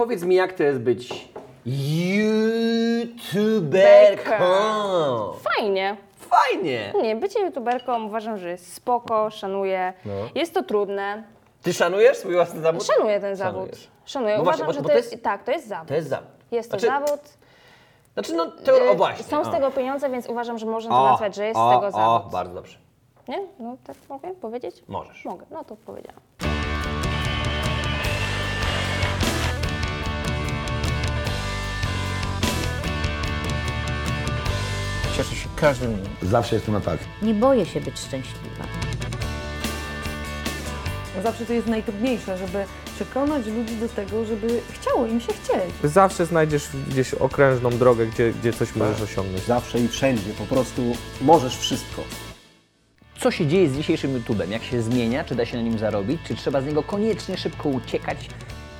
Powiedz mi, jak to jest być youtuberką? Fajnie. Fajnie. Nie, bycie youtuberką uważam, że jest spoko, szanuję. No. Jest to trudne. Ty szanujesz swój własny zawód? Szanuję ten zawód. Szanuję. No uważam, właśnie, że to jest... Tak, to jest zawód. To jest zawód. Jest to zawód. Znaczy, no to właśnie. Są z tego pieniądze, więc uważam, że można to nazwać, że jest z tego zawód. O, bardzo dobrze. Nie? No tak mogę powiedzieć? Możesz. Mogę. No to powiedziałam. Cieszę się każdym dniem. Zawsze jestem na tak. Nie boję się być szczęśliwa. Zawsze to jest najtrudniejsze, żeby przekonać ludzi do tego, żeby chciało im się chcieć. Zawsze znajdziesz gdzieś okrężną drogę, gdzie coś możesz osiągnąć. Zawsze i wszędzie, po prostu możesz wszystko. Co się dzieje z dzisiejszym YouTube'em? Jak się zmienia? Czy da się na nim zarobić? Czy trzeba z niego koniecznie szybko uciekać,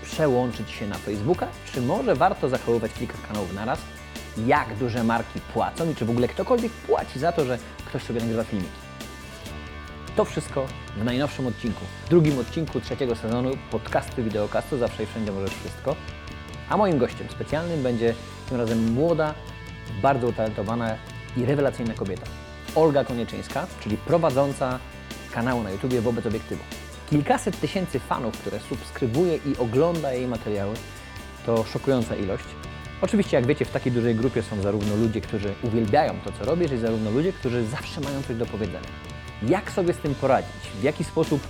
przełączyć się na Facebooka? Czy może warto zachowywać kilka kanałów naraz? Jak duże marki płacą i czy w ogóle ktokolwiek płaci za to, że ktoś sobie nagrywa filmiki? To wszystko w najnowszym odcinku, drugim odcinku trzeciego sezonu podcastu VideoCastu Zawsze i Wszędzie Możesz Wszystko. A moim gościem specjalnym będzie tym razem młoda, bardzo utalentowana i rewelacyjna kobieta. Olga Konieczyńska, czyli prowadząca kanału na YouTubie Wobec Obiektywu. Kilkaset tysięcy fanów, które subskrybuje i ogląda jej materiały, to szokująca ilość. Oczywiście, jak wiecie, w takiej dużej grupie są zarówno ludzie, którzy uwielbiają to, co robisz, jak i zarówno ludzie, którzy zawsze mają coś do powiedzenia. Jak sobie z tym poradzić? W jaki sposób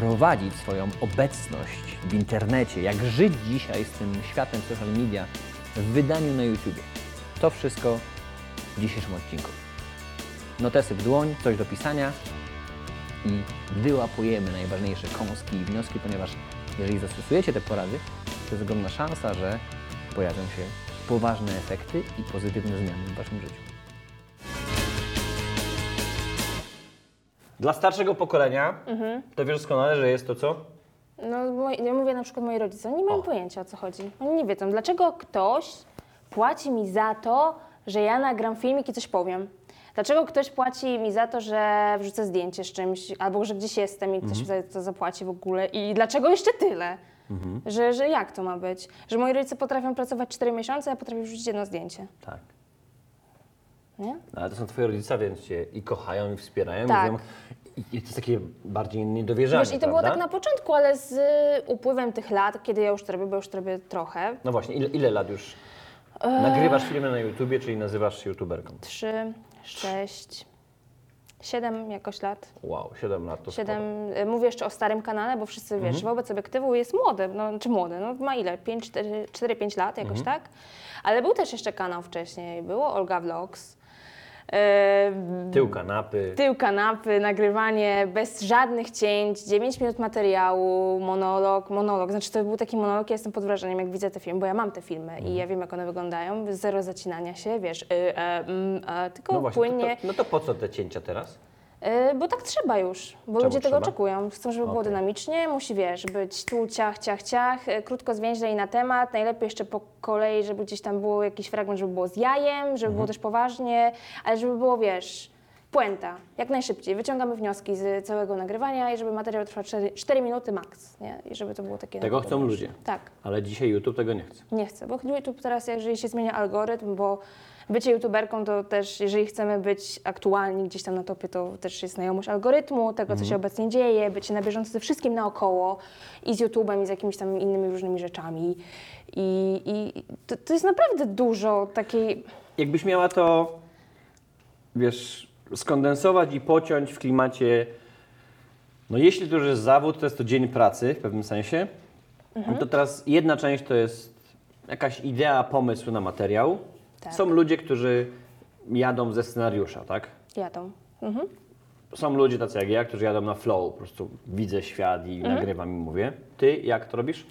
prowadzić swoją obecność w internecie? Jak żyć dzisiaj z tym światem social media w wydaniu na YouTubie? To wszystko w dzisiejszym odcinku. Notesy w dłoń, coś do pisania i wyłapujemy najważniejsze kąski i wnioski, ponieważ jeżeli zastosujecie te porady, to jest ogromna szansa, że pojawią się poważne efekty i pozytywne zmiany w waszym życiu. Dla starszego pokolenia to wiesz doskonale, że jest to co? No, ja mówię na przykład moi rodzice, oni nie mają pojęcia, o co chodzi. Oni nie wiedzą, dlaczego ktoś płaci mi za to, że ja nagram filmik i coś powiem. Dlaczego ktoś płaci mi za to, że wrzucę zdjęcie z czymś, albo że gdzieś jestem i ktoś za to zapłaci w ogóle. I dlaczego jeszcze tyle? Że jak to ma być? Że moi rodzice potrafią pracować 4 miesiące, a ja potrafię wrzucić jedno zdjęcie. Tak. Nie? Ale to są twoi rodzice, więc cię i kochają, i wspierają. Tak. I to jest takie bardziej niedowierzanie, wiesz, i to było tak na początku, ale z upływem tych lat, kiedy ja już to robię, bo już to robię trochę. No właśnie, ile lat już nagrywasz filmy na YouTubie, czyli nazywasz się youtuberką? 3, 6, 7 jakoś lat. Wow, 7 lat to 7. Sporo. Mówię jeszcze o starym kanale, bo wszyscy wiesz, Wobec Obiektywu jest młody, no, czy młody, no ma ile? 4-5 lat jakoś tak. Ale był też jeszcze kanał wcześniej, było Olga Vlogs. Tył kanapy, nagrywanie bez żadnych cięć, 9 minut materiału, monolog. Znaczy to był taki monolog, ja jestem pod wrażeniem, jak widzę te filmy, bo ja mam te filmy i ja wiem, jak one wyglądają, zero zacinania się, wiesz, tylko no właśnie, płynnie. No to po co te cięcia teraz? Bo tak trzeba już, bo ludzie tego oczekują. Chcą, żeby było dynamicznie, musi, wiesz, być tu ciach, krótko, zwięźle i na temat. Najlepiej jeszcze po kolei, żeby gdzieś tam był jakiś fragment, żeby było z jajem, żeby było też poważnie, ale żeby było, wiesz, puenta, jak najszybciej. Wyciągamy wnioski z całego nagrywania i żeby materiał trwał 4 minuty max, nie? I żeby to było takie... Tego chcą ludzie. Tak. Ale dzisiaj YouTube tego nie chce. Nie chce, bo YouTube teraz, jeżeli się zmienia algorytm, bo... Bycie youtuberką to też, jeżeli chcemy być aktualni gdzieś tam na topie, to też jest znajomość algorytmu, tego co się obecnie dzieje, bycie na bieżąco ze wszystkim naokoło i z YouTube'em i z jakimiś tam innymi różnymi rzeczami. I to jest naprawdę dużo takiej... Jakbyś miała to, wiesz, skondensować i pociąć w klimacie, no jeśli to już jest zawód, to jest to dzień pracy w pewnym sensie, to teraz jedna część to jest jakaś idea, pomysł na materiał. Tak. Są ludzie, którzy jadą ze scenariusza, tak? Jadą. Są ludzie tacy jak ja, którzy jadą na flow, po prostu widzę świat i nagrywam i mówię. Ty jak to robisz?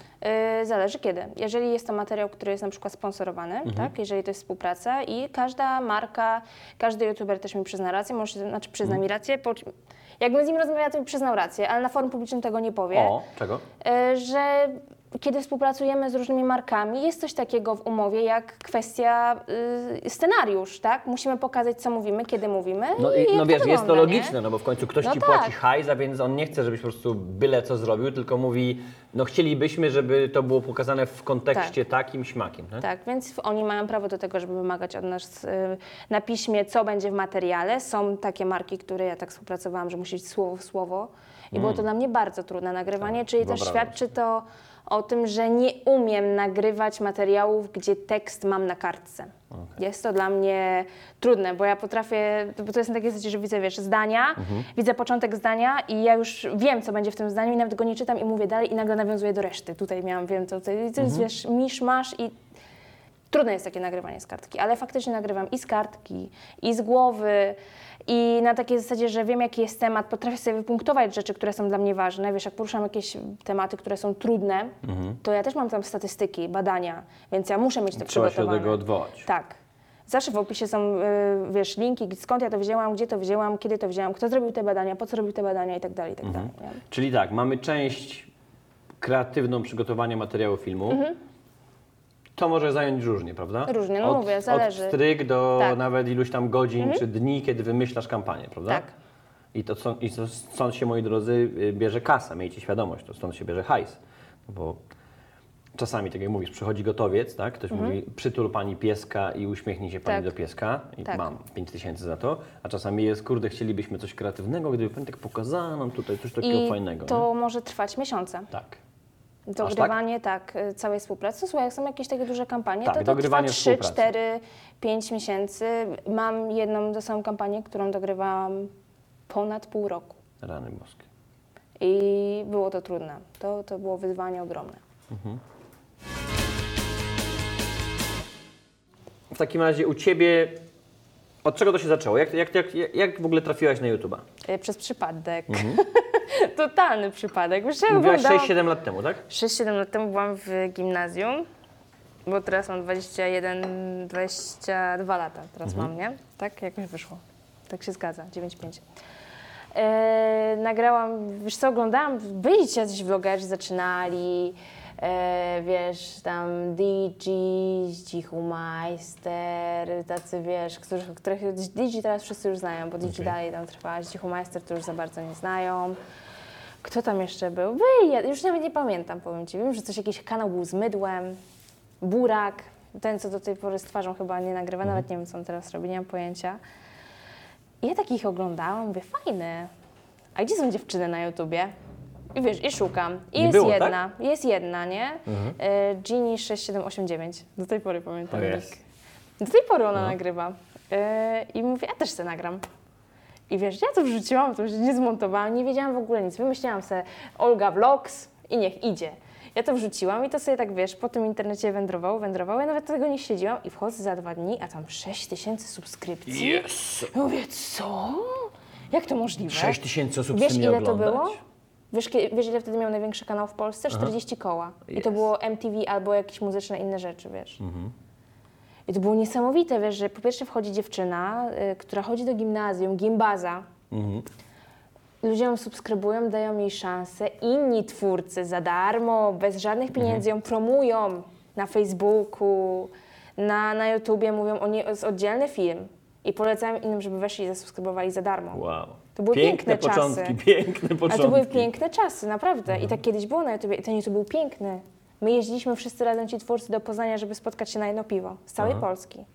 Zależy kiedy. Jeżeli jest to materiał, który jest na przykład sponsorowany, tak? Jeżeli to jest współpraca i każda marka, każdy youtuber też mi przyzna rację, znaczy przyzna mi rację. Jakbym z nim rozmawiała, to mi przyznał rację, ale na forum publicznym tego nie powie. Czego? Że kiedy współpracujemy z różnymi markami, jest coś takiego w umowie jak kwestia scenariusz, tak? Musimy pokazać, co mówimy, kiedy mówimy. No, i no wiesz, wygląda, jest to logiczne, nie? No bo w końcu ktoś ci płaci hajs, a więc on nie chce, żebyś po prostu byle co zrobił, tylko mówi, no chcielibyśmy, żeby to było pokazane w kontekście takim śmakiem. Tak? Tak, więc oni mają prawo do tego, żeby wymagać od nas na piśmie, co będzie w materiale. Są takie marki, które ja tak współpracowałam, że musi być słowo w słowo. I było to dla mnie bardzo trudne nagrywanie, czyli też świadczy to o tym, że nie umiem nagrywać materiałów, gdzie tekst mam na kartce. Okay. Jest to dla mnie trudne, bo ja potrafię, bo to jest na takiej zasadzie, że widzę, wiesz, zdania, widzę początek zdania i ja już wiem, co będzie w tym zdaniu i nawet go nie czytam i mówię dalej i nagle nawiązuję do reszty. Tutaj miałam, wiem, co to jest, wiesz, misz, masz i trudne jest takie nagrywanie z kartki, ale faktycznie nagrywam i z kartki, i z głowy, i na takiej zasadzie, że wiem, jaki jest temat, potrafię sobie wypunktować rzeczy, które są dla mnie ważne. Wiesz, jak poruszam jakieś tematy, które są trudne, to ja też mam tam statystyki, badania, więc ja muszę mieć to przygotowane. Trzeba się do tego odwołać. Tak. Zawsze w opisie są, wiesz, linki, skąd ja to wzięłam, gdzie to wzięłam, kiedy to wzięłam, kto zrobił te badania, po co robił te badania i tak dalej, i tak dalej. Czyli tak, mamy część kreatywną przygotowania materiału filmu, to może zająć różnie, prawda? Różnie, no mówię, zależy. Od stryk do nawet iluś tam godzin czy dni, kiedy wymyślasz kampanię, prawda? Tak. I to stąd się, moi drodzy, bierze kasa, miejcie świadomość, to stąd się bierze hajs. Bo czasami, tak jak mówisz, przychodzi gotowiec, tak? Ktoś mówi, przytul pani pieska i uśmiechnij się pani do pieska i mam 5 tysięcy za to. A czasami jest, kurde, chcielibyśmy coś kreatywnego, gdyby pani tak pokazała nam tutaj coś takiego fajnego. I to może trwać miesiące. Tak. Dogrywanie całej współpracy. Słuchaj, jak są jakieś takie duże kampanie, to trwa 3, 4, 5 miesięcy. Mam jedną samą kampanię, którą dogrywałam ponad pół roku. Rany boskie. I było to trudne. To było wyzwanie ogromne. W takim razie u Ciebie od czego to się zaczęło? Jak w ogóle trafiłaś na YouTube'a? Przez przypadek. Totalny przypadek. Mówiłaś 6-7 lat temu, tak? 6-7 lat temu byłam w gimnazjum, bo teraz mam 21, 22 lata. Teraz mam, nie? Tak? Jakoś wyszło. Tak się zgadza. 9-5. Nagrałam, wiesz co, oglądałam, byli ci jacyś vlogerzy, zaczynali, wiesz, tam DJ, Cichumajster, tacy, wiesz, których DJ teraz wszyscy już znają, bo DJ dalej tam trwa, Cichumajster to już za bardzo nie znają. Kto tam jeszcze był? Byli, już nawet nie pamiętam, powiem Ci, wiem, że coś, jakiś kanał był z Mydłem, Burak, ten, co do tej pory z twarzą chyba nie nagrywa, nawet nie wiem, co on teraz robi, nie mam pojęcia. I ja takich oglądałam, mówię, fajne, a gdzie są dziewczyny na YouTubie? I wiesz, i szukam. I jest było, jedna, tak? Jest jedna, nie? Gini 6789, do tej pory pamiętam. Do tej pory ona nagrywa. I mówię, ja też se nagram. I wiesz, ja to wrzuciłam, to już nie zmontowałam, nie wiedziałam w ogóle nic. Wymyśliłam se Olga Vlogs i niech idzie. Ja to wrzuciłam i to sobie tak, wiesz, po tym internecie wędrowało. Ja nawet tego nie śledziłam i wchodzę za 2 dni, a tam 6 tysięcy subskrypcji. Ja mówię, co? Jak to możliwe? 6 tysięcy osób wiesz, ile oglądać? To było? Wiesz, ile wtedy miał największy kanał w Polsce? 40 koła. I to było MTV albo jakieś muzyczne inne rzeczy, wiesz. I to było niesamowite, wiesz, że po pierwsze wchodzi dziewczyna, która chodzi do gimnazjum, gimbaza. Ludzie ją subskrybują, dają jej szansę. Inni twórcy za darmo, bez żadnych pieniędzy ją promują na Facebooku, na YouTubie, mówią o niej, jest oddzielny film. I polecałem innym, żeby weszli i zasubskrybowali za darmo. Wow. To były piękne początki, czasy. Ale to były piękne czasy, naprawdę. I tak kiedyś było na YouTubie. I ten YouTube był piękny. My jeździliśmy wszyscy razem, ci twórcy, do Poznania, żeby spotkać się na jedno piwo. Z całej Polski.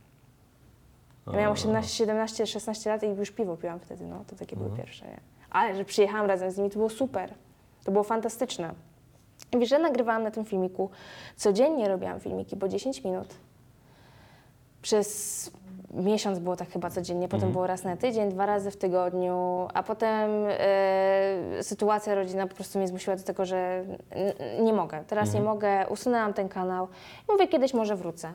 Ja miałam 18, 17, 16 lat i już piwo piłam wtedy. No, to takie były pierwsze. Nie? Ale że przyjechałam razem z nimi, to było super. To było fantastyczne. I wiesz, że nagrywałam na tym filmiku. Codziennie robiłam filmiki, po 10 minut. Przez miesiąc było tak chyba codziennie, potem było raz na tydzień, 2 razy w tygodniu, a potem sytuacja rodzinna po prostu mnie zmusiła do tego, że nie mogę, teraz nie mogę, usunęłam ten kanał i mówię, kiedyś może wrócę.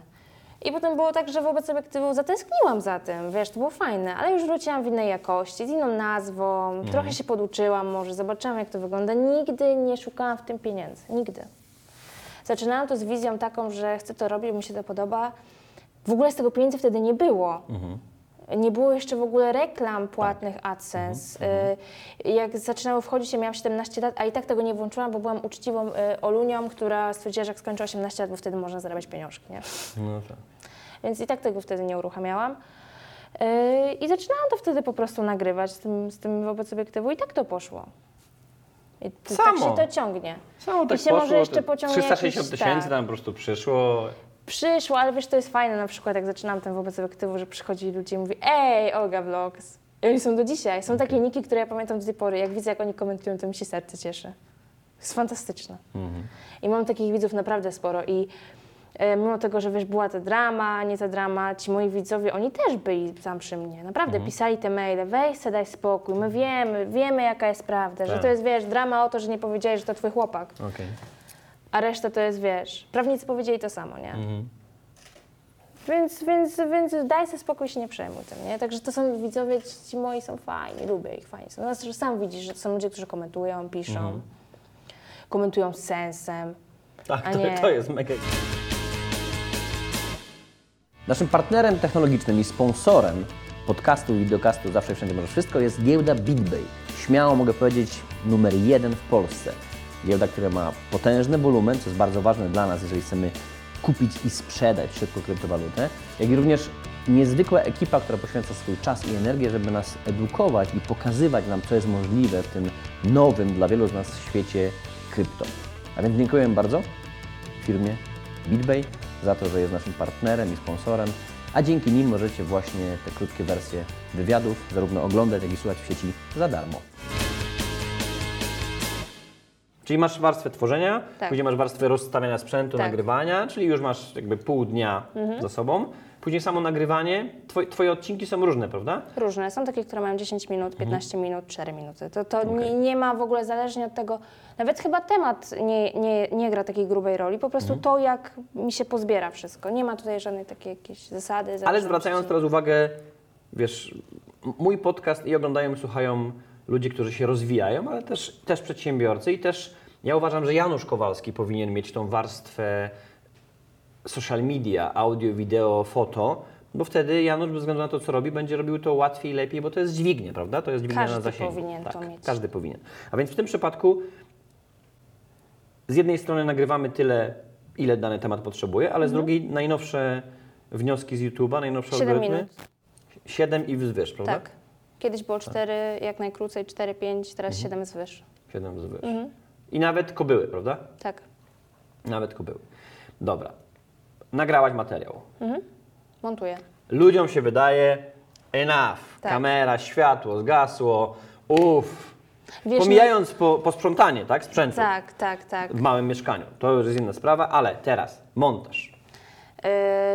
I potem było tak, że wobec obiektywu zatęskniłam za tym, wiesz, to było fajne, ale już wróciłam w innej jakości, z inną nazwą, trochę się poduczyłam może, zobaczyłam, jak to wygląda, nigdy nie szukałam w tym pieniędzy, nigdy. Zaczynałam to z wizją taką, że chcę to robić, mi się to podoba. W ogóle z tego pieniędzy wtedy nie było. Nie było jeszcze w ogóle reklam płatnych AdSense. Jak zaczynały wchodzić, ja miałam 17 lat, a i tak tego nie włączyłam, bo byłam uczciwą Olunią, która stwierdziła, że jak skończy 18 lat, bo wtedy można zarabiać pieniążki, nie? No tak. Więc i tak tego wtedy nie uruchamiałam. I zaczynałam to wtedy po prostu nagrywać z tym Wobec Obiektywu i tak to poszło. I tak się to ciągnie. Samo tak się poszło, może jeszcze pociągnie 360 tysięcy tam po prostu przyszło. Przyszło, ale wiesz, to jest fajne, na przykład jak zaczynam ten Wobec Obiektywu, że przychodzi ludzie i mówi: ej, Olga Vlogs. I oni są do dzisiaj. Są takie niki, które ja pamiętam do tej pory. Jak widzę, jak oni komentują, to mi się serce cieszy. Jest fantastyczne. I mam takich widzów naprawdę sporo. I mimo tego, że wiesz, była ta drama, nie ta drama, ci moi widzowie, oni też byli tam przy mnie. Naprawdę pisali te maile: weź se, daj spokój, my wiemy jaka jest prawda. Tak. Że to jest, wiesz, drama o to, że nie powiedziałeś, że to twój chłopak. Okay. A reszta to jest, wiesz, prawnicy powiedzieli to samo, nie? Więc daj sobie spokój, się nie przejmuj tym, nie? Także to są widzowie, ci moi są fajni, lubię ich, fajni są. No, sam widzisz, że to są ludzie, którzy komentują, piszą, komentują z sensem. Tak, to jest mega. Naszym partnerem technologicznym i sponsorem podcastu i videocastu Zawsze i Wszędzie Możesz Wszystko jest giełda BitBay. Śmiało mogę powiedzieć numer 1 w Polsce. Giełda, która ma potężny wolumen, co jest bardzo ważne dla nas, jeżeli chcemy kupić i sprzedać szybko kryptowalutę, jak i również niezwykła ekipa, która poświęca swój czas i energię, żeby nas edukować i pokazywać nam, co jest możliwe w tym nowym dla wielu z nas w świecie krypto. A więc dziękuję bardzo firmie BitBay za to, że jest naszym partnerem i sponsorem, a dzięki nim możecie właśnie te krótkie wersje wywiadów zarówno oglądać, jak i słuchać w sieci za darmo. Czyli masz warstwę tworzenia, tak. Później masz warstwę rozstawiania sprzętu, tak. Nagrywania, czyli już masz jakby pół dnia za sobą. Później samo nagrywanie. Twoje odcinki są różne, prawda? Różne. Są takie, które mają 10 minut, 15 minut, 4 minuty. To okay. nie ma w ogóle, zależnie od tego, nawet chyba temat nie gra takiej grubej roli, po prostu to, jak mi się pozbiera wszystko. Nie ma tutaj żadnej takiej jakiejś zasady. Ale zwracając teraz uwagę, wiesz, mój podcast i oglądają, słuchają ludzie, którzy się rozwijają, ale też przedsiębiorcy i też ja uważam, że Janusz Kowalski powinien mieć tą warstwę social media, audio, wideo, foto, bo wtedy Janusz, bez względu na to, co robi, będzie robił to łatwiej, lepiej, bo to jest dźwignia, prawda? To jest dźwignia na zasięgu. Każdy powinien to mieć. Każdy powinien. A więc w tym przypadku z jednej strony nagrywamy tyle, ile dany temat potrzebuje, ale z drugiej najnowsze wnioski z YouTube'a, najnowsze 7 algorytmy. Minut. 7 i wzwyż, prawda? Tak. Kiedyś było 4, jak najkrócej 4-5, teraz 7 zwyż. 7 zwyż. I nawet kobyły, prawda? Tak. Nawet kobyły. Dobra. Nagrałaś materiał. Montuję. Ludziom się wydaje enough. Tak. Kamera, światło, zgasło, uff. Pomijając posprzątanie, tak? Sprzętu. Tak. W małym mieszkaniu. To już jest inna sprawa, ale teraz montaż.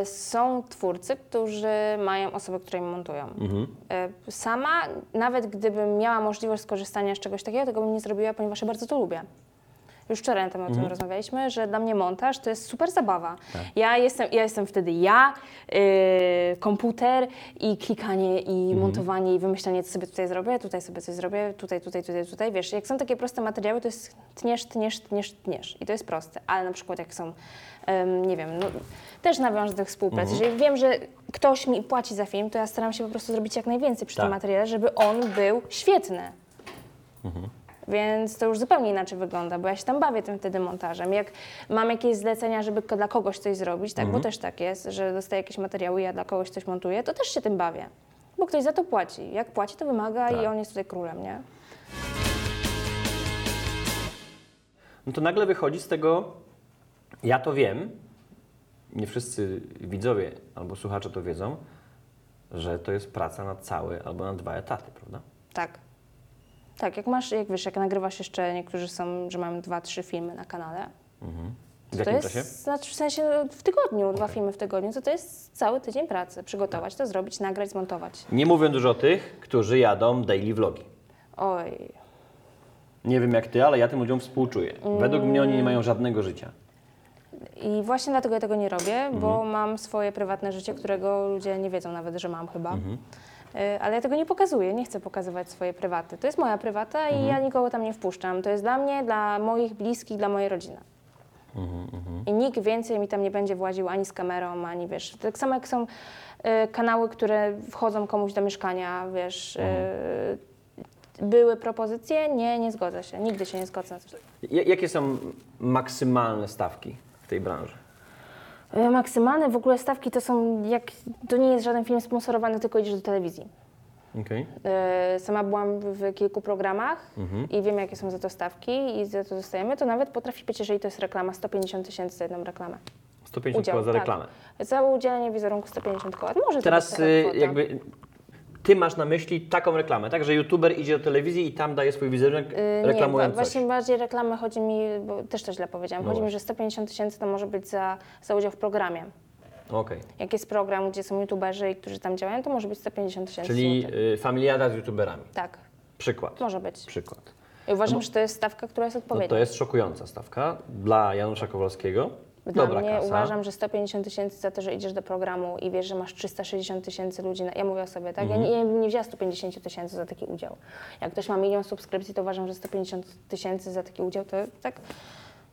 Są twórcy, którzy mają osoby, które im montują. Sama, nawet gdybym miała możliwość skorzystania z czegoś takiego, tego bym nie zrobiła, ponieważ ja bardzo to lubię. Już wczoraj na temat o tym rozmawialiśmy, że dla mnie montaż to jest super zabawa. Tak. Ja jestem wtedy komputer i klikanie i montowanie i wymyślanie, co sobie tutaj zrobię, tutaj. Wiesz, jak są takie proste materiały, to jest tniesz i to jest proste, ale na przykład jak są, nie wiem, no, też nawiążę do współpracy, jeżeli wiem, że ktoś mi płaci za film, to ja staram się po prostu zrobić jak najwięcej przy tym materiale, żeby on był świetny. Więc to już zupełnie inaczej wygląda, bo ja się tam bawię tym wtedy montażem. Jak mam jakieś zlecenia, żeby dla kogoś coś zrobić, tak, bo też tak jest, że dostaję jakieś materiały, ja dla kogoś coś montuję, to też się tym bawię, bo ktoś za to płaci. Jak płaci, to wymaga i on jest tutaj królem, nie? No to nagle wychodzi z tego, ja to wiem, nie wszyscy widzowie albo słuchacze to wiedzą, że to jest praca na cały albo na 2 etaty, prawda? Tak. Tak, jak nagrywasz jeszcze, niektórzy są, że mają 2-3 filmy na kanale. W jakim czasie? Znaczy w sensie w tygodniu, 2 filmy w tygodniu, to jest cały tydzień pracy. Przygotować to, zrobić, nagrać, zmontować. Nie mówiąc już o tych, którzy jadą daily vlogi. Oj. Nie wiem jak ty, ale ja tym ludziom współczuję. Według mnie oni nie mają żadnego życia. I właśnie dlatego ja tego nie robię, bo mam swoje prywatne życie, którego ludzie nie wiedzą nawet, że mam chyba. Ale ja tego nie pokazuję, nie chcę pokazywać swojej prywaty. To jest moja prywata i ja nikogo tam nie wpuszczam. To jest dla mnie, dla moich bliskich, dla mojej rodziny. I nikt więcej mi tam nie będzie właził ani z kamerą, ani wiesz. Tak samo jak są kanały, które wchodzą komuś do mieszkania, wiesz. Były propozycje? Nie zgodzę się. Nigdy się nie zgodzę na coś. Jakie są maksymalne stawki w tej branży? Maksymalne w ogóle stawki to są, jak to nie jest żaden film sponsorowany, tylko idziesz do telewizji. Okay. Sama byłam w kilku programach i wiem, jakie są za to stawki i za to dostajemy. To nawet potrafi być, jeżeli to jest reklama, 150 tysięcy za jedną reklamę. 150 koła za reklamę? Tak. Za udzielenie wizerunku 150 koła. Może teraz jakby... Ty masz na myśli taką reklamę, tak? Że youtuber idzie do telewizji i tam daje swój wizerunek, reklamując coś. Właśnie bardziej reklamę chodzi mi, bo też to źle powiedziałam, chodzi mi, że 150 tysięcy to może być za udział w programie. Okay. Jak jest program, gdzie są youtuberzy i którzy tam działają, to może być 150 tysięcy. Czyli familiada z youtuberami. Tak. Przykład. Może być. Przykład. I uważam, że to jest stawka, która jest odpowiednia. No to jest szokująca stawka dla Janusza Kowalskiego. Dla mnie kasa. Uważam, że 150 tysięcy za to, że idziesz do programu i wiesz, że masz 360 tysięcy ludzi, ja mówię o sobie, tak? Ja nie wzięłam 150 tysięcy za taki udział. Jak ktoś ma 1 milion subskrypcji, to uważam, że 150 tysięcy za taki udział to tak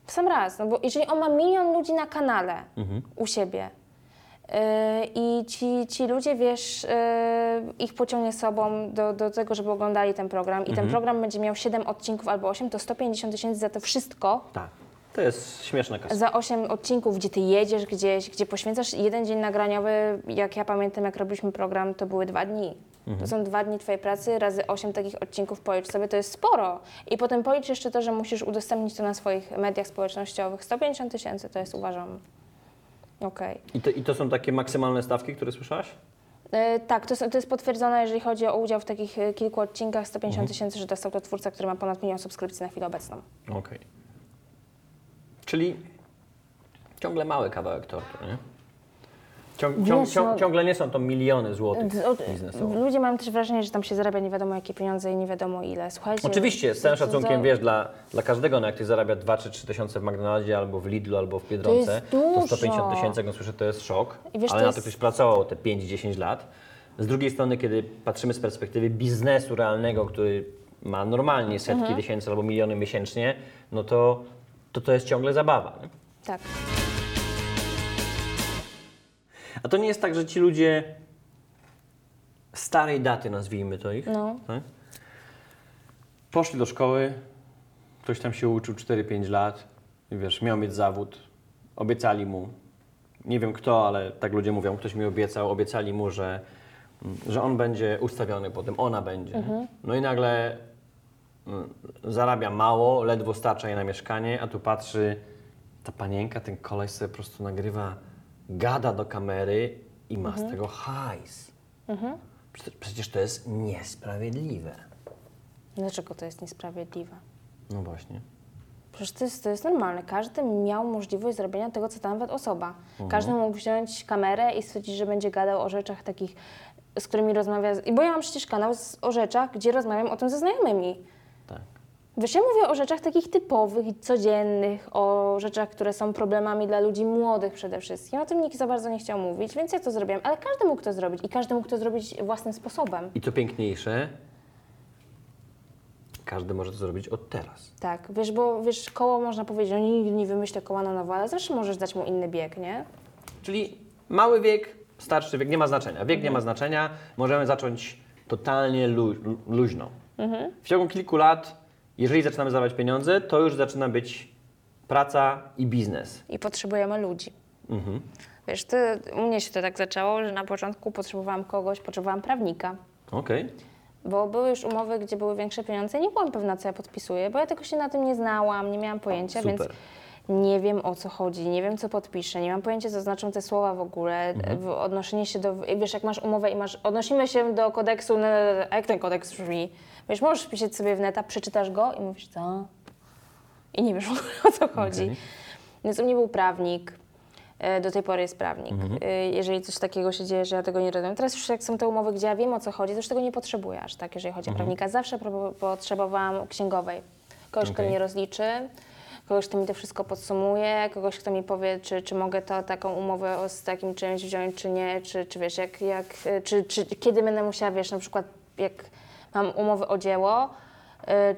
w sam raz. No bo jeżeli on ma 1 milion ludzi na kanale u siebie i ci ludzie, wiesz, ich pociągnie sobą do tego, żeby oglądali ten program i ten program będzie miał 7 odcinków albo 8, to 150 tysięcy za to wszystko. Tak. To jest śmieszna kasa. Za 8 odcinków, gdzie ty jedziesz gdzieś, gdzie poświęcasz jeden dzień nagraniowy, jak ja pamiętam, jak robiliśmy program, to były 2 dni. To są 2 dni twojej pracy, razy 8 takich odcinków policz sobie, to jest sporo. I potem policz jeszcze to, że musisz udostępnić to na swoich mediach społecznościowych. 150 tysięcy to jest, uważam, okej. I to są takie maksymalne stawki, które słyszałaś? Tak, to jest potwierdzone, jeżeli chodzi o udział w takich kilku odcinkach, 150 tysięcy, że dostał to twórca, który ma ponad 1 milion subskrypcji na chwilę obecną. Okej. Czyli ciągle mały kawałek tortu, nie? Ciągle nie są to miliony złotych biznesowych. Ludzie mają też wrażenie, że tam się zarabia nie wiadomo jakie pieniądze i nie wiadomo ile. Słuchajcie, oczywiście, z całym szacunkiem, wiesz, dla każdego, no jak ktoś zarabia 2 czy 3 tysiące w McDonaldzie, albo w Lidlu, albo w Biedronce, to 150 tysięcy, jak on słyszy, to jest szok, wiesz, ale na to ktoś pracował te 5-10 lat. Z drugiej strony, kiedy patrzymy z perspektywy biznesu realnego, który ma normalnie setki tysięcy albo miliony miesięcznie, no to jest ciągle zabawa. Nie? Tak. A to nie jest tak, że ci ludzie starej daty, nazwijmy to ich, tak? Poszli do szkoły, ktoś tam się uczył 4-5 lat, wiesz, miał mieć zawód, obiecali mu, nie wiem kto, ale tak ludzie mówią, ktoś mi obiecał, obiecali mu, że on będzie ustawiony potem, ona będzie. No i nagle... Zarabia mało, ledwo starcza jej na mieszkanie, a tu patrzy ta panienka, ten koleś sobie po prostu nagrywa, gada do kamery i ma z tego hajs. Przecież to jest niesprawiedliwe. Dlaczego to jest niesprawiedliwe? No właśnie. Przecież to jest normalne. Każdy miał możliwość zrobienia tego, co ta nawet osoba. Każdy mógł wziąć kamerę i stwierdzić, że będzie gadał o rzeczach takich, z którymi rozmawia. Bo ja mam przecież kanał o rzeczach, gdzie rozmawiam o tym ze znajomymi. Tak. Wiesz, ja mówię o rzeczach takich typowych, codziennych, o rzeczach, które są problemami dla ludzi młodych przede wszystkim. O tym nikt za bardzo nie chciał mówić, więc ja to zrobiłam. Ale każdy mógł to zrobić i każdy mógł to zrobić własnym sposobem. I co piękniejsze, każdy może to zrobić od teraz. Tak, wiesz, bo wiesz, koło można powiedzieć, że nigdy nie wymyślę koła na nowo, ale zawsze możesz dać mu inny bieg, nie? Czyli mały wiek, starszy wiek, nie ma znaczenia. Wiek nie ma znaczenia, możemy zacząć totalnie luźno. W ciągu kilku lat, jeżeli zaczynamy zarabiać pieniądze, to już zaczyna być praca i biznes. I potrzebujemy ludzi. Wiesz, u mnie się to tak zaczęło, że na początku potrzebowałam kogoś, potrzebowałam prawnika. Okej. Bo były już umowy, gdzie były większe pieniądze, nie byłam pewna, co ja podpisuję, bo ja tego się na tym nie znałam, nie miałam pojęcia, więc nie wiem, o co chodzi, nie wiem, co podpiszę, nie mam pojęcia, co znaczą te słowa w ogóle, odnoszenie się do, wiesz, jak masz umowę i masz, odnosimy się do kodeksu, a jak ten kodeks brzmi? Wiesz, możesz pisać sobie w neta, przeczytasz go i mówisz, co? I nie wiesz w ogóle, o co chodzi. Więc u mnie był prawnik. Do tej pory jest prawnik. Jeżeli coś takiego się dzieje, że ja tego nie rozumiem. Teraz już jak są te umowy, gdzie ja wiem, o co chodzi, to już tego nie potrzebuję aż tak, jeżeli chodzi o prawnika. Zawsze potrzebowałam księgowej. Kogoś, kto mnie rozliczy, kogoś, kto mi to wszystko podsumuje, kogoś, kto mi powie, czy mogę to taką umowę z takim czymś wziąć, czy nie, czy wiesz, jak, czy kiedy będę musiała, wiesz, na przykład jak mam umowę o dzieło,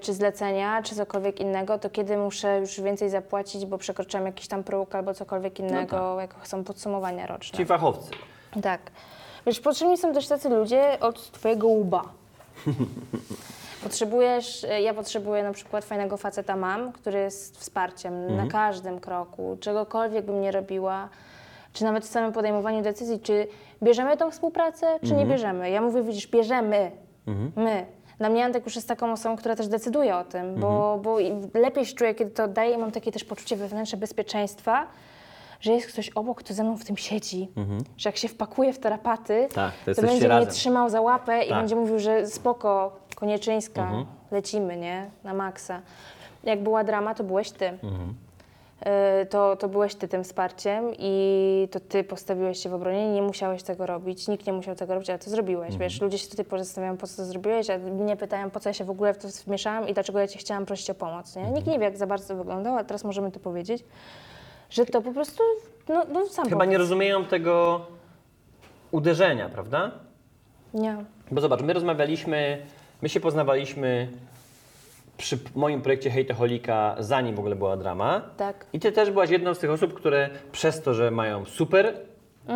czy zlecenia, czy cokolwiek innego, to kiedy muszę już więcej zapłacić, bo przekroczyłam jakiś tam próg albo cokolwiek innego, no tak, jak są podsumowania roczne. Ci fachowcy. Tak. Wiesz, potrzebni są też tacy ludzie od twojego łba. Ja potrzebuję na przykład fajnego faceta który jest wsparciem na każdym kroku, czegokolwiek bym nie robiła, czy nawet w samym podejmowaniu decyzji, czy bierzemy tą współpracę, czy nie bierzemy. Ja mówię, widzisz, bierzemy, my. Dla mnie Antek już jest taką osobą, która też decyduje o tym, bo lepiej się czuję, kiedy to oddaję i mam takie też poczucie wewnętrzne bezpieczeństwa, że jest ktoś obok, kto ze mną w tym siedzi, że jak się wpakuje w tarapaty, to będzie mnie trzymał za łapę i będzie mówił, że spoko, Konieczyńska, lecimy, nie? Na maksa. Jak była drama, to byłeś ty. To byłeś ty tym wsparciem i to ty postawiłeś się w obronie, nie musiałeś tego robić, nikt nie musiał tego robić, ale to zrobiłeś, wiesz, ludzie się tutaj pozostawiają, po co to zrobiłeś, a mnie pytają, po co ja się w ogóle w to wmieszałam i dlaczego ja cię chciałam prosić o pomoc, nie? Nikt nie wie, jak za bardzo wyglądało, a teraz możemy to powiedzieć, że to po prostu, no sam chyba powiedz. Nie rozumieją tego uderzenia, prawda? Nie. Bo zobacz, my rozmawialiśmy, my się poznawaliśmy przy moim projekcie Hejtoholika, zanim w ogóle była drama. Tak. I ty też byłaś jedną z tych osób, które przez to, że mają super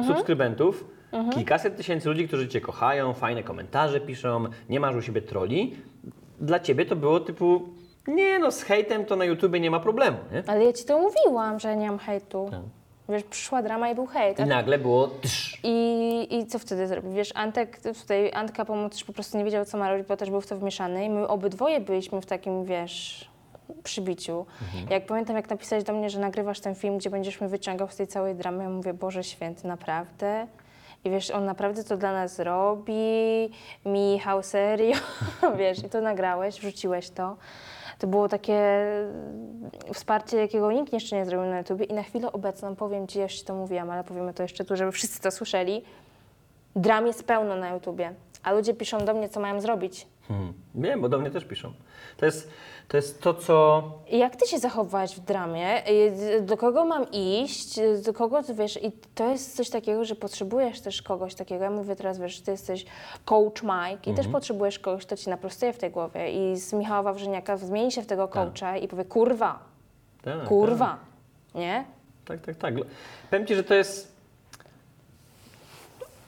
subskrybentów, kilkaset tysięcy ludzi, którzy cię kochają, fajne komentarze piszą, nie masz u siebie troli. Dla ciebie to było typu, nie no, z hejtem to na YouTubie nie ma problemu, nie? Ale ja ci to mówiłam, że nie mam hejtu. Tak. Wiesz, przyszła drama i był hejt. I nagle było tsz. I co wtedy zrobił? Wiesz, Antka pomóc po prostu nie wiedział, co ma robić, bo też był w to wmieszany i my obydwoje byliśmy w takim, wiesz, przybiciu. Jak pamiętam, jak napisałeś do mnie, że nagrywasz ten film, gdzie będziesz mnie wyciągał z tej całej dramy, ja mówię, Boże Święty, naprawdę? I wiesz, on naprawdę to dla nas robi, Michał, serio? Wiesz, i to nagrałeś, wrzuciłeś to. To było takie wsparcie, jakiego nikt jeszcze nie zrobił na YouTubie i na chwilę obecną, powiem ci, jeszcze to mówiłam, ale powiemy to jeszcze tu, żeby wszyscy to słyszeli, dram jest pełno na YouTubie, a ludzie piszą do mnie, co mają zrobić. Wiem, bo do mnie też piszą. To jest to, co... Jak ty się zachowałeś w dramie? Do kogo mam iść? Do kogo, wiesz, i to jest coś takiego, że potrzebujesz też kogoś takiego. Ja mówię teraz, wiesz, ty jesteś coach Mike i też potrzebujesz kogoś, kto ci naprostuje w tej głowie. I z Michała Wawrzyniaka zmieni się w tego coacha i powie, kurwa, kurwa, nie? Tak. Powiem ci, że to jest...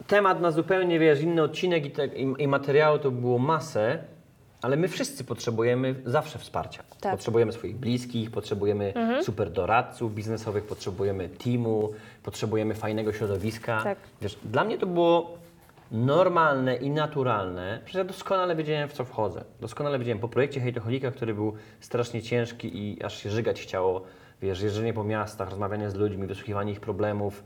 temat na zupełnie, wiesz, inny odcinek i materiału to było masę, ale my wszyscy potrzebujemy zawsze wsparcia. Tak. Potrzebujemy swoich bliskich, potrzebujemy super doradców biznesowych, potrzebujemy teamu, potrzebujemy fajnego środowiska. Tak. Wiesz, dla mnie to było normalne i naturalne, przecież ja doskonale wiedziałem, w co wchodzę. Doskonale wiedziałem po projekcie Hejtoholika, który był strasznie ciężki i aż się żygać chciało, wiesz, jeżdżenie po miastach, rozmawianie z ludźmi, wysłuchiwanie ich problemów,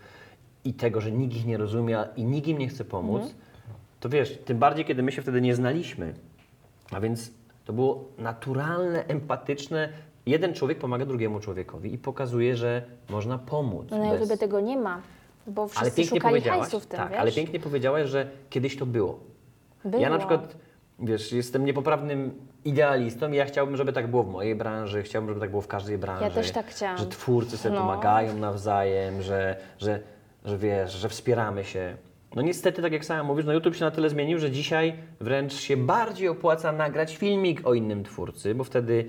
i tego, że nikt ich nie rozumie i nikt im nie chce pomóc, to wiesz, tym bardziej, kiedy my się wtedy nie znaliśmy. A więc to było naturalne, empatyczne. Jeden człowiek pomaga drugiemu człowiekowi i pokazuje, że można pomóc. No ja lubię tego nie ma, bo wszyscy szukali hajsu w tym, tak, wiesz? Ale pięknie powiedziałaś, że kiedyś to było. Ja na przykład, wiesz, jestem niepoprawnym idealistą i ja chciałbym, żeby tak było w mojej branży, chciałbym, żeby tak było w każdej branży. Ja też tak chciałam. Że twórcy sobie pomagają nawzajem, że wiesz, że wspieramy się. No niestety, tak jak sama mówisz, no YouTube się na tyle zmienił, że dzisiaj wręcz się bardziej opłaca nagrać filmik o innym twórcy, bo wtedy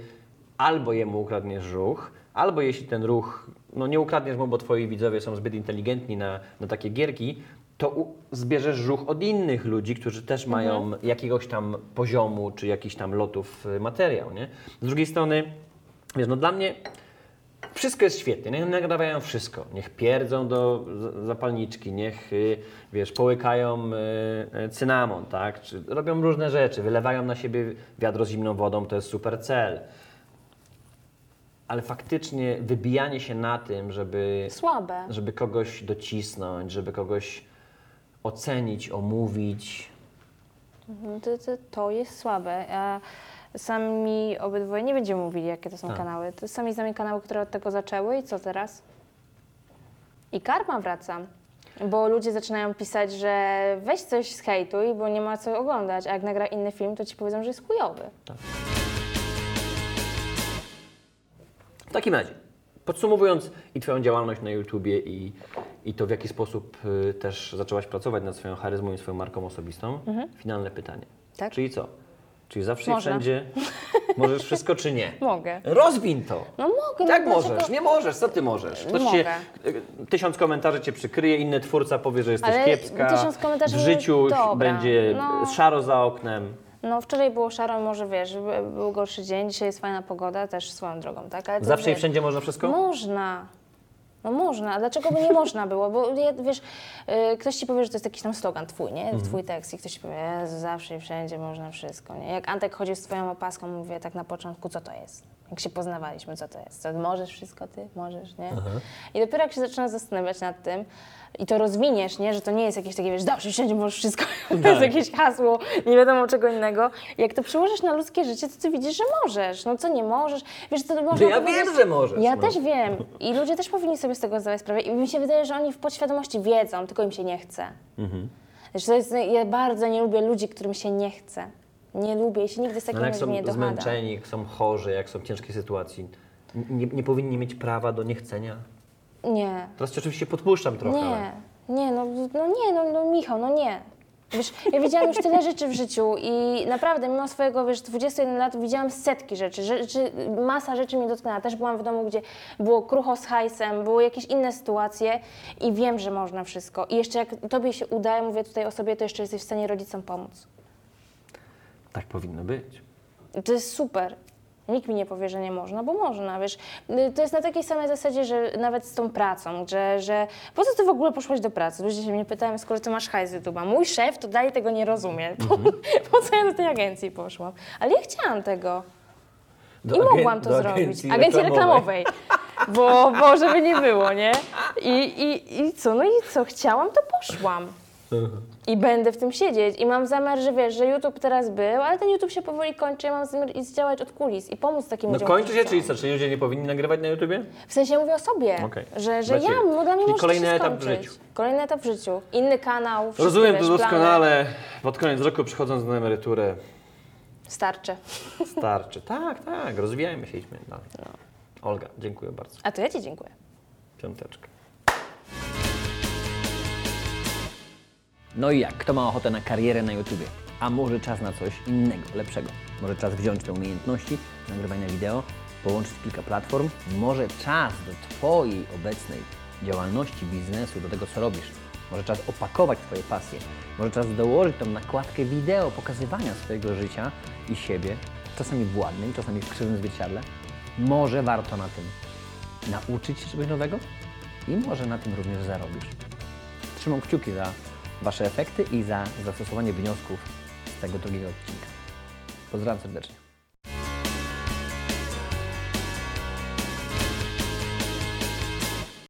albo jemu ukradniesz ruch, albo jeśli ten ruch, no nie ukradniesz mu, bo twoi widzowie są zbyt inteligentni na takie gierki, to zbierzesz ruch od innych ludzi, którzy też mają jakiegoś tam poziomu, czy jakiś tam lotów materiał, nie? Z drugiej strony, wiesz, no dla mnie wszystko jest świetnie, niech nagrawają wszystko, niech pierdzą do zapalniczki, niech, wiesz, połykają cynamon, tak, czy robią różne rzeczy, wylewają na siebie wiadro z zimną wodą, to jest super cel. Ale faktycznie wybijanie się na tym, żeby kogoś docisnąć, żeby kogoś ocenić, omówić. To jest słabe. Sami obydwoje nie będziemy mówili, jakie to są kanały. To sami znamy kanały, które od tego zaczęły i co teraz? I karma wraca, bo ludzie zaczynają pisać, że weź coś zhejtuj, bo nie ma co oglądać, a jak nagra inny film, to ci powiedzą, że jest chujowy. Tak. W takim razie, podsumowując i twoją działalność na YouTubie i to, w jaki sposób też zaczęłaś pracować nad swoją charyzmą i swoją marką osobistą, finalne pytanie. Tak? Czyli co? Czyli zawsze i wszędzie możesz wszystko, czy nie? Mogę. Rozbin to. No mogę. Tak mogę, możesz, nie możesz, co ty możesz? Ktoś mogę. Tysiąc komentarzy cię przykryje, inny twórca powie, że jesteś kiepska, w życiu będzie szaro za oknem. No wczoraj było szaro, może wiesz, był gorszy dzień, dzisiaj jest fajna pogoda, też swoją drogą, tak? Ale zawsze i wszędzie można wszystko? Można. No można, a dlaczego by nie można było? Bo wiesz, ktoś ci powie, że to jest jakiś tam slogan twój, nie? Twój tekst i ktoś ci powie, zawsze i wszędzie można wszystko, nie? Jak Antek chodzi z swoją opaską, mówię tak na początku, co to jest? Jak się poznawaliśmy, co to jest? To możesz wszystko, ty możesz, nie? Aha. I dopiero jak się zaczynasz zastanawiać nad tym i to rozwiniesz, nie? Że to nie jest jakieś takie, wiesz, zawsze i wszędzie możesz wszystko, to jest jakieś hasło, nie wiadomo czego innego. Jak to przełożysz na ludzkie życie, to ty widzisz, że możesz, no co nie możesz? Wiesz, to można ja powiedzieć... wiem, że możesz. Ja też wiem i ludzie też powinni sobie z tego zdawać sprawę i mi się wydaje, że oni w podświadomości wiedzą, tylko im się nie chce. Mhm. Znaczy, to jest, ja bardzo nie lubię ludzi, którym się nie chce. Nie lubię się nigdy z takim jak nie dochada. Jak są zmęczeni, jak są chorzy, jak są w ciężkiej sytuacji, nie powinni mieć prawa do niechcenia? Nie. Teraz cię oczywiście podpuszczam trochę. Nie, ale... nie, no Michał, no nie. Wiesz, ja widziałam już tyle rzeczy w życiu i naprawdę mimo swojego, wiesz, 21 lat widziałam setki rzeczy, masa rzeczy mnie dotknęła. Też byłam w domu, gdzie było krucho z hajsem, były jakieś inne sytuacje i wiem, że można wszystko. I jeszcze jak tobie się udaje, mówię tutaj o sobie, to jeszcze jesteś w stanie rodzicom pomóc. Tak powinno być. To jest super. Nikt mi nie powie, że nie można, bo można, wiesz. To jest na takiej samej zasadzie, że nawet z tą pracą, że po co ty w ogóle poszłaś do pracy? Ludzie się mnie pytają, skoro ty masz hajs z YouTube'a. Mój szef to dalej tego nie rozumie. Po co ja do tej agencji poszłam? Ale ja chciałam tego. Mogłam to zrobić. Agencji reklamowej. bo żeby nie było, nie? I co? No i co? Chciałam, to poszłam. I będę w tym siedzieć i mam zamiar, że wiesz, że YouTube teraz był, ale ten YouTube się powoli kończy, ja mam zamiar działać od kulis i pomóc takim ludziom. No kończy się, czyli co, czyli ludzie nie powinni nagrywać na YouTubie? W sensie mówię o sobie, że ja, no dla mnie może kolejny się etap w życiu. Kolejny etap w życiu, inny kanał, wszystko. Rozumiem to doskonale, pod koniec roku przychodząc na emeryturę. Starczy, tak, rozwijajmy się, idźmy dalej. No. Olga, dziękuję bardzo. A to ja ci dziękuję. Piąteczka. No i jak? Kto ma ochotę na karierę na YouTubie? A może czas na coś innego, lepszego? Może czas wziąć te umiejętności nagrywania wideo, połączyć kilka platform? Może czas do Twojej obecnej działalności, biznesu, do tego co robisz? Może czas opakować Twoje pasje? Może czas dołożyć tą nakładkę wideo, pokazywania swojego życia i siebie, czasami w ładnym, czasami w krzywym zwierciadle? Może warto na tym nauczyć się czegoś nowego? I może na tym również zarobisz. Trzymam kciuki za Wasze efekty i za zastosowanie wniosków z tego drugiego odcinka. Pozdrawiam serdecznie.